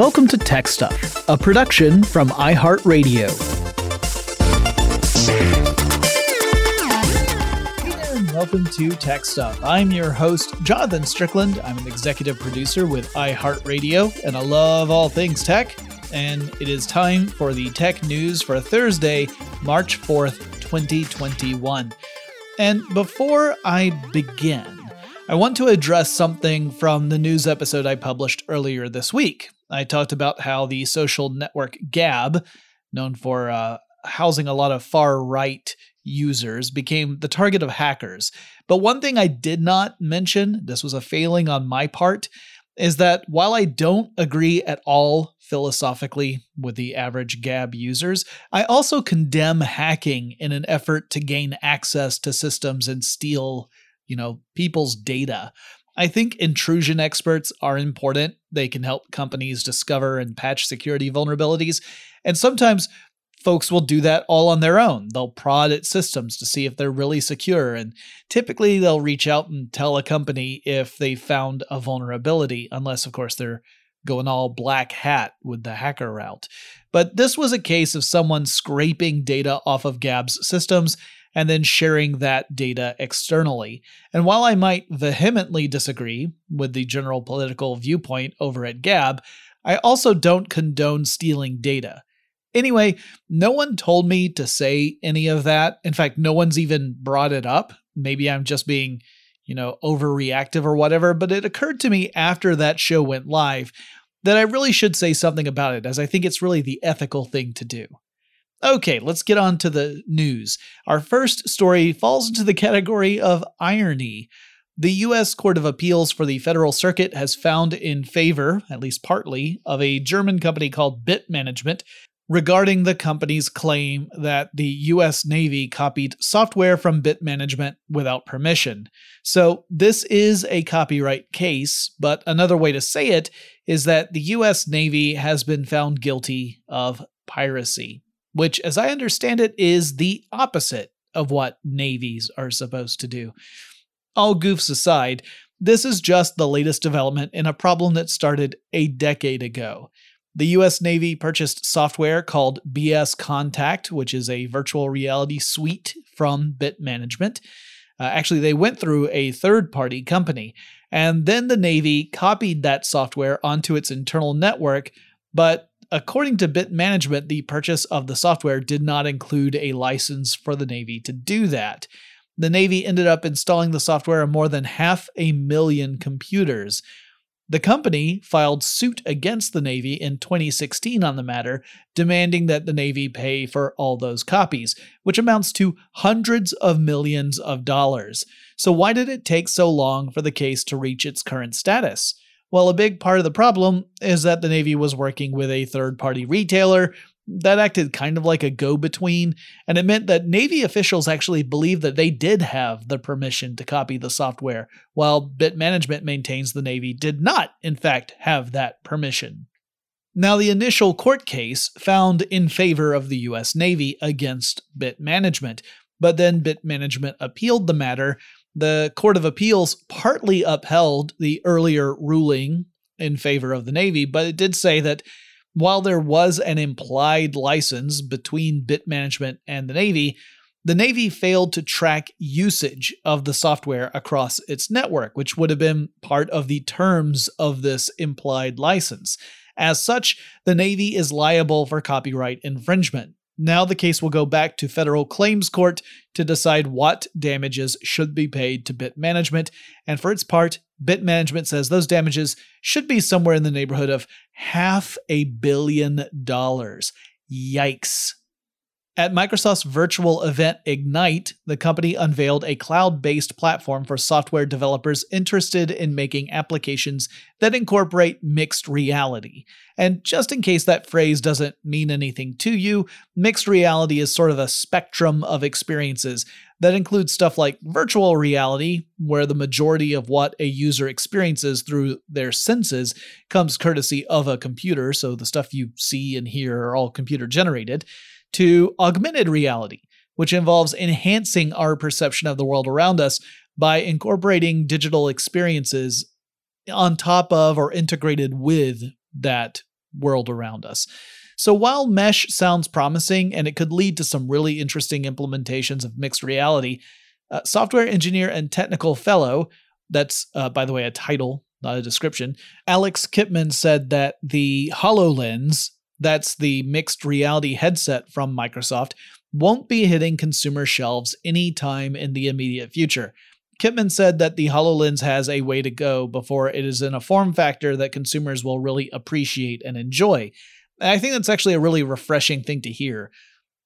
Welcome to Tech Stuff, a production from iHeartRadio. Hey there, and welcome to Tech Stuff. I'm your host, Jonathan Strickland. I'm an executive producer with iHeartRadio, and I love all things tech. And it is time for the tech news for Thursday, March 4th, 2021. And before I begin, I want to address something from the news episode I published earlier this week. I talked about how the social network Gab, known for housing a lot of far-right users, became the target of hackers. But one thing I did not mention, this was a failing on my part, is that while I don't agree at all philosophically with the average Gab users, I also condemn hacking in an effort to gain access to systems and steal people's data. I think intrusion experts are important. They can help companies discover and patch security vulnerabilities. And sometimes folks will do that all on their own. They'll prod at systems to see if they're really secure. And typically they'll reach out and tell a company if they found a vulnerability, unless of course they're going all black hat with the hacker route. But this was a case of someone scraping data off of Gab's systems and then sharing that data externally. And while I might vehemently disagree with the general political viewpoint over at Gab, I also don't condone stealing data. Anyway, no one told me to say any of that. In fact, no one's even brought it up. Maybe I'm just being, overreactive or whatever, but it occurred to me after that show went live that I really should say something about it, as I think it's really the ethical thing to do. Okay, let's get on to the news. Our first story falls into the category of irony. The U.S. Court of Appeals for the Federal Circuit has found in favor, at least partly, of a German company called Bitmanagement regarding the company's claim that the U.S. Navy copied software from Bitmanagement without permission. So this is a copyright case, but another way to say it is that the U.S. Navy has been found guilty of piracy, which, as I understand it, is the opposite of what navies are supposed to do. All goofs aside, this is just the latest development in a problem that started a decade ago. The U.S. Navy purchased software called BS Contact, which is a virtual reality suite from Bitmanagement. Actually, they went through a third-party company, and then the Navy copied that software onto its internal network, but according to Bitmanagement, the purchase of the software did not include a license for the Navy to do that. The Navy ended up installing the software on more than 500,000 computers. The company filed suit against the Navy in 2016 on the matter, demanding that the Navy pay for all those copies, which amounts to hundreds of millions of dollars. So why did it take so long for the case to reach its current status? Well, a big part of the problem is that the Navy was working with a third-party retailer that acted kind of like a go-between, and it meant that Navy officials actually believed that they did have the permission to copy the software, while Bitmanagement maintains the Navy did not, in fact, have that permission. Now, the initial court case found in favor of the U.S. Navy against Bitmanagement, but then Bitmanagement appealed the matter. The Court of Appeals partly upheld the earlier ruling in favor of the Navy, but it did say that while there was an implied license between Bitmanagement and the Navy failed to track usage of the software across its network, which would have been part of the terms of this implied license. As such, the Navy is liable for copyright infringement. Now the case will go back to federal claims court to decide what damages should be paid to Bitmanagement, and for its part, Bitmanagement says those damages should be somewhere in the neighborhood of $500 million. Yikes. At Microsoft's virtual event Ignite, the company unveiled a cloud-based platform for software developers interested in making applications that incorporate mixed reality. And just in case that phrase doesn't mean anything to you, mixed reality is sort of a spectrum of experiences that includes stuff like virtual reality, where the majority of what a user experiences through their senses comes courtesy of a computer, so the stuff you see and hear are all computer-generated, to augmented reality, which involves enhancing our perception of the world around us by incorporating digital experiences on top of or integrated with that world around us. So while mesh sounds promising and it could lead to some really interesting implementations of mixed reality, software engineer and technical fellow, that's, by the way, a title, not a description, Alex Kipman said that the HoloLens, that's the mixed reality headset from Microsoft, won't be hitting consumer shelves anytime in the immediate future. Kipman said that the HoloLens has a way to go before it is in a form factor that consumers will really appreciate and enjoy. And I think that's actually a really refreshing thing to hear.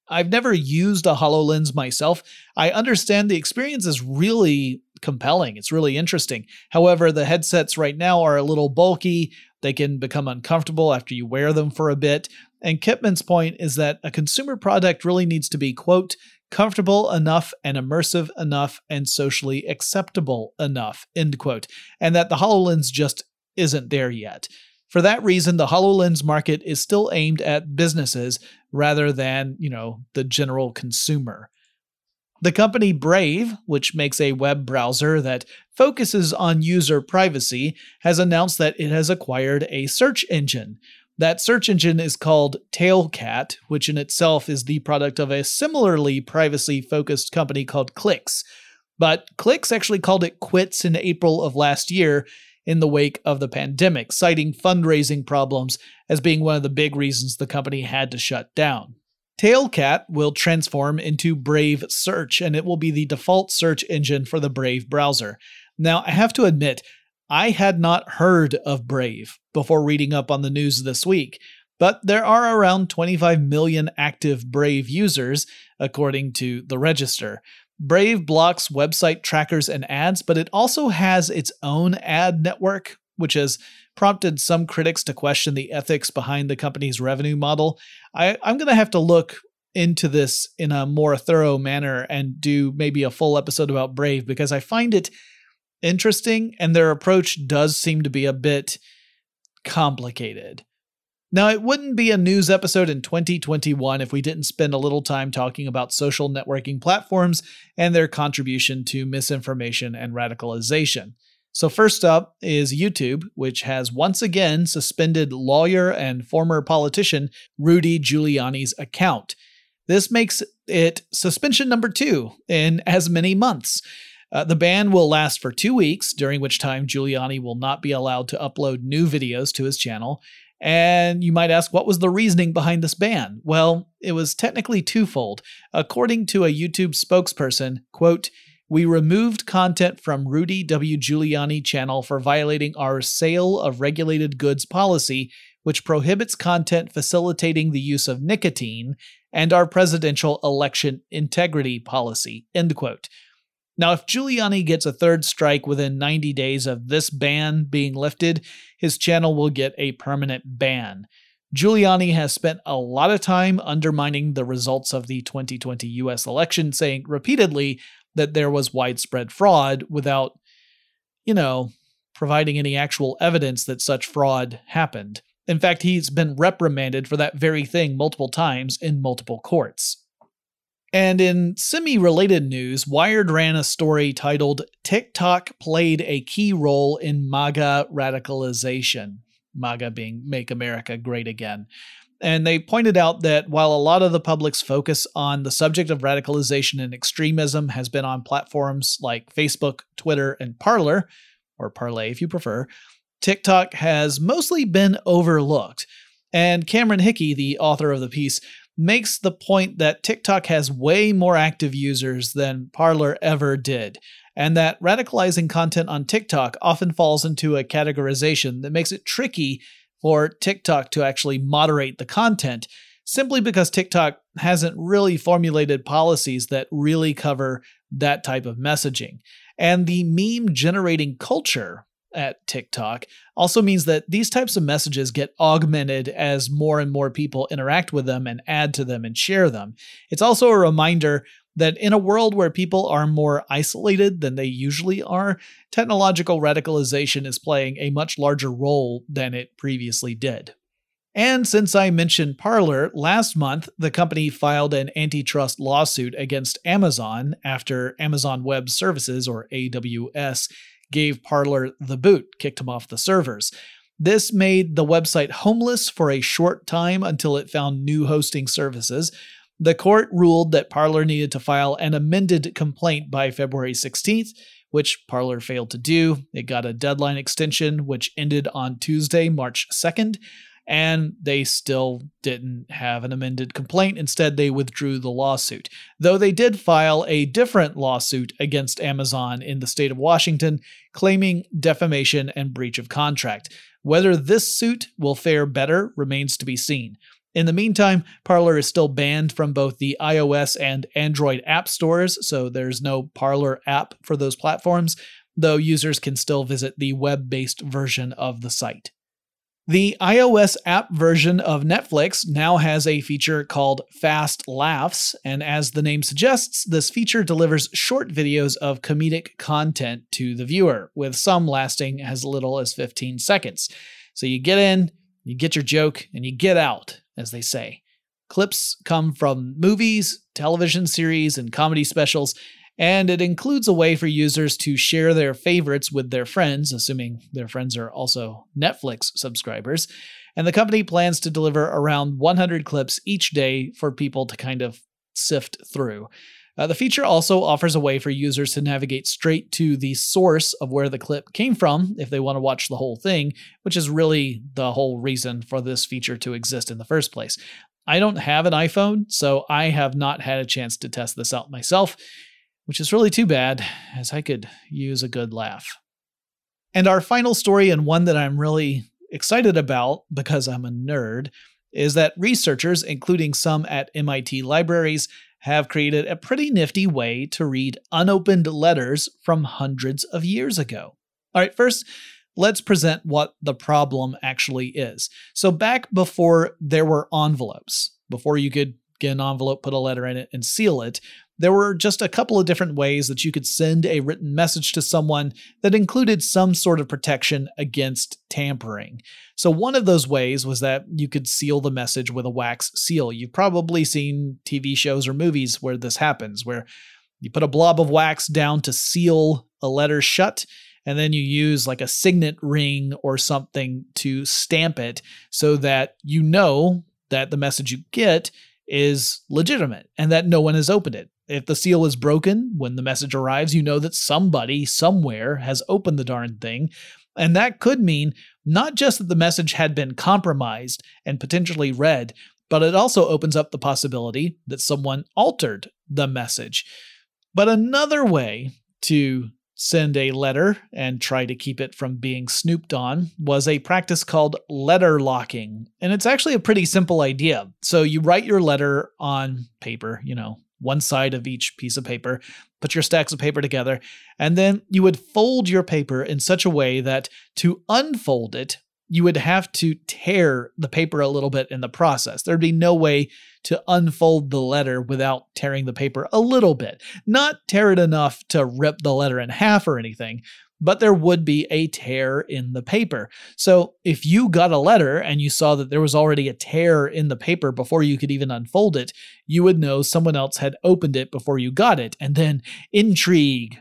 I've never used a HoloLens myself. I understand the experience is really compelling. It's really interesting. However, the headsets right now are a little bulky. They can become uncomfortable after you wear them for a bit. And Kipman's point is that a consumer product really needs to be, quote, comfortable enough and immersive enough and socially acceptable enough, end quote, and that the HoloLens just isn't there yet. For that reason, the HoloLens market is still aimed at businesses rather than, the general consumer. The company Brave, which makes a web browser that focuses on user privacy, has announced that it has acquired a search engine. That search engine is called Tailcat, which in itself is the product of a similarly privacy-focused company called Clicks. But Clicks actually called it quits in April of last year in the wake of the pandemic, citing fundraising problems as being one of the big reasons the company had to shut down. Tailcat will transform into Brave Search, and it will be the default search engine for the Brave browser. Now, I have to admit, I had not heard of Brave before reading up on the news this week, but there are around 25 million active Brave users, according to the Register. Brave blocks website trackers and ads, but it also has its own ad network, which has prompted some critics to question the ethics behind the company's revenue model. I'm going to have to look into this in a more thorough manner and do maybe a full episode about Brave, because I find it interesting, and their approach does seem to be a bit complicated. Now, it wouldn't be a news episode in 2021 if we didn't spend a little time talking about social networking platforms and their contribution to misinformation and radicalization. So first up is YouTube, which has once again suspended lawyer and former politician Rudy Giuliani's account. This makes it suspension number 2 in as many months. The ban will last for 2 weeks, during which time Giuliani will not be allowed to upload new videos to his channel. And you might ask, what was the reasoning behind this ban? Well, it was technically twofold. According to a YouTube spokesperson, quote, "We removed content from Rudy W. Giuliani channel for violating our sale of regulated goods policy, which prohibits content facilitating the use of nicotine, and our presidential election integrity policy," end quote. Now, if Giuliani gets a third strike within 90 days of this ban being lifted, his channel will get a permanent ban. Giuliani has spent a lot of time undermining the results of the 2020 U.S. election, saying repeatedly that there was widespread fraud without, providing any actual evidence that such fraud happened. In fact, he's been reprimanded for that very thing multiple times in multiple courts. And in semi-related news, Wired ran a story titled "TikTok Played a Key Role in MAGA Radicalization," MAGA being Make America Great Again. And they pointed out that while a lot of the public's focus on the subject of radicalization and extremism has been on platforms like Facebook, Twitter, and Parler, or Parler if you prefer, TikTok has mostly been overlooked. And Cameron Hickey, the author of the piece, makes the point that TikTok has way more active users than Parler ever did, and that radicalizing content on TikTok often falls into a categorization that makes it tricky for TikTok to actually moderate the content, simply because TikTok hasn't really formulated policies that really cover that type of messaging. And the meme-generating culture at TikTok also means that these types of messages get augmented as more and more people interact with them and add to them and share them. It's also a reminder that in a world where people are more isolated than they usually are, technological radicalization is playing a much larger role than it previously did. And since I mentioned Parler, last month the company filed an antitrust lawsuit against Amazon after Amazon Web Services, or AWS, gave Parler the boot, kicked him off the servers. This made the website homeless for a short time until it found new hosting services. The court ruled that Parler needed to file an amended complaint by February 16th, which Parler failed to do. It got a deadline extension, which ended on Tuesday, March 2nd, and they still didn't have an amended complaint. Instead, they withdrew the lawsuit, though they did file a different lawsuit against Amazon in the state of Washington, claiming defamation and breach of contract. Whether this suit will fare better remains to be seen. In the meantime, Parler is still banned from both the iOS and Android app stores, so there's no Parler app for those platforms, though users can still visit the web-based version of the site. The iOS app version of Netflix now has a feature called Fast Laughs, and as the name suggests, this feature delivers short videos of comedic content to the viewer, with some lasting as little as 15 seconds. So you get in, you get your joke, and you get out, as they say. Clips come from movies, television series, and comedy specials, and it includes a way for users to share their favorites with their friends, assuming their friends are also Netflix subscribers. And the company plans to deliver around 100 clips each day for people to kind of sift through. The feature also offers a way for users to navigate straight to the source of where the clip came from if they want to watch the whole thing, which is really the whole reason for this feature to exist in the first place. I don't have an iPhone, so I have not had a chance to test this out myself, which is really too bad, as I could use a good laugh. And our final story, and one that I'm really excited about because I'm a nerd, is that researchers, including some at MIT libraries, have created a pretty nifty way to read unopened letters from hundreds of years ago. All right, first, let's present what the problem actually is. So back before there were envelopes, before you could get an envelope, put a letter in it, and seal it, there were just a couple of different ways that you could send a written message to someone that included some sort of protection against tampering. So one of those ways was that you could seal the message with a wax seal. You've probably seen TV shows or movies where this happens, where you put a blob of wax down to seal a letter shut, and then you use like a signet ring or something to stamp it so that you know that the message you get is legitimate and that no one has opened it. If the seal is broken, when the message arrives, you know that somebody somewhere has opened the darn thing. And that could mean not just that the message had been compromised and potentially read, but it also opens up the possibility that someone altered the message. But another way to send a letter and try to keep it from being snooped on was a practice called letter locking. And it's actually a pretty simple idea. So you write your letter on paper, one side of each piece of paper, put your stacks of paper together, and then you would fold your paper in such a way that to unfold it, you would have to tear the paper a little bit in the process. There'd be no way to unfold the letter without tearing the paper a little bit. Not tear it enough to rip the letter in half or anything, but there would be a tear in the paper. So if you got a letter and you saw that there was already a tear in the paper before you could even unfold it, you would know someone else had opened it before you got it. And then intrigue.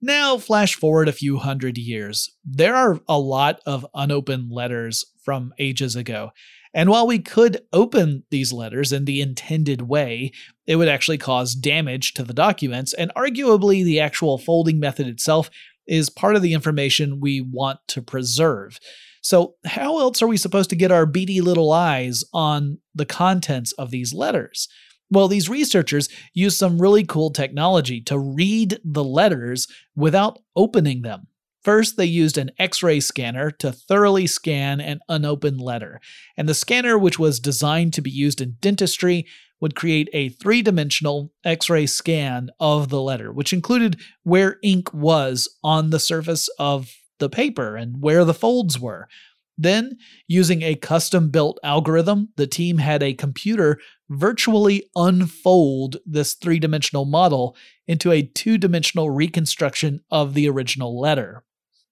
Now, flash forward a few hundred years. There are a lot of unopened letters from ages ago. And while we could open these letters in the intended way, it would actually cause damage to the documents, and arguably the actual folding method itself is part of the information we want to preserve. So how else are we supposed to get our beady little eyes on the contents of these letters? Well, these researchers used some really cool technology to read the letters without opening them. First, they used an X-ray scanner to thoroughly scan an unopened letter. And the scanner, which was designed to be used in dentistry, would create a three-dimensional X-ray scan of the letter, which included where ink was on the surface of the paper and where the folds were. Then, using a custom-built algorithm, the team had a computer virtually unfold this three-dimensional model into a two-dimensional reconstruction of the original letter.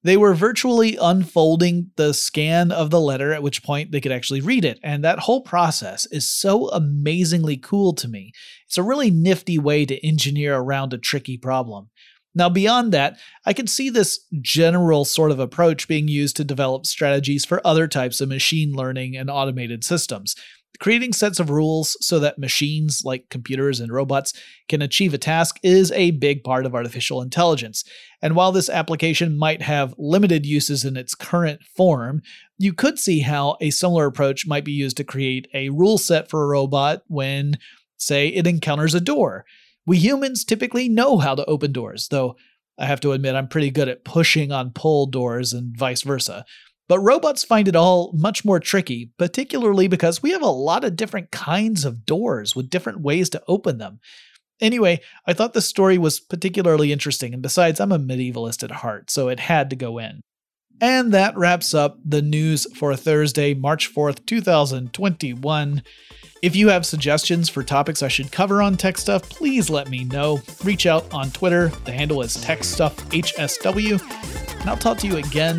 They were virtually unfolding the scan of the letter, at which point they could actually read it. And that whole process is so amazingly cool to me. It's a really nifty way to engineer around a tricky problem. Now, beyond that, I could see this general sort of approach being used to develop strategies for other types of machine learning and automated systems. Creating sets of rules so that machines, like computers and robots, can achieve a task is a big part of artificial intelligence. And while this application might have limited uses in its current form, you could see how a similar approach might be used to create a rule set for a robot when, say, it encounters a door. We humans typically know how to open doors, though I have to admit I'm pretty good at pushing on pull doors and vice versa. But robots find it all much more tricky, particularly because we have a lot of different kinds of doors with different ways to open them. Anyway, I thought this story was particularly interesting, and besides, I'm a medievalist at heart, so it had to go in. And that wraps up the news for Thursday, March 4th, 2021. If you have suggestions for topics I should cover on Tech Stuff, please let me know. Reach out on Twitter. The handle is TechStuffHSW, and I'll talk to you again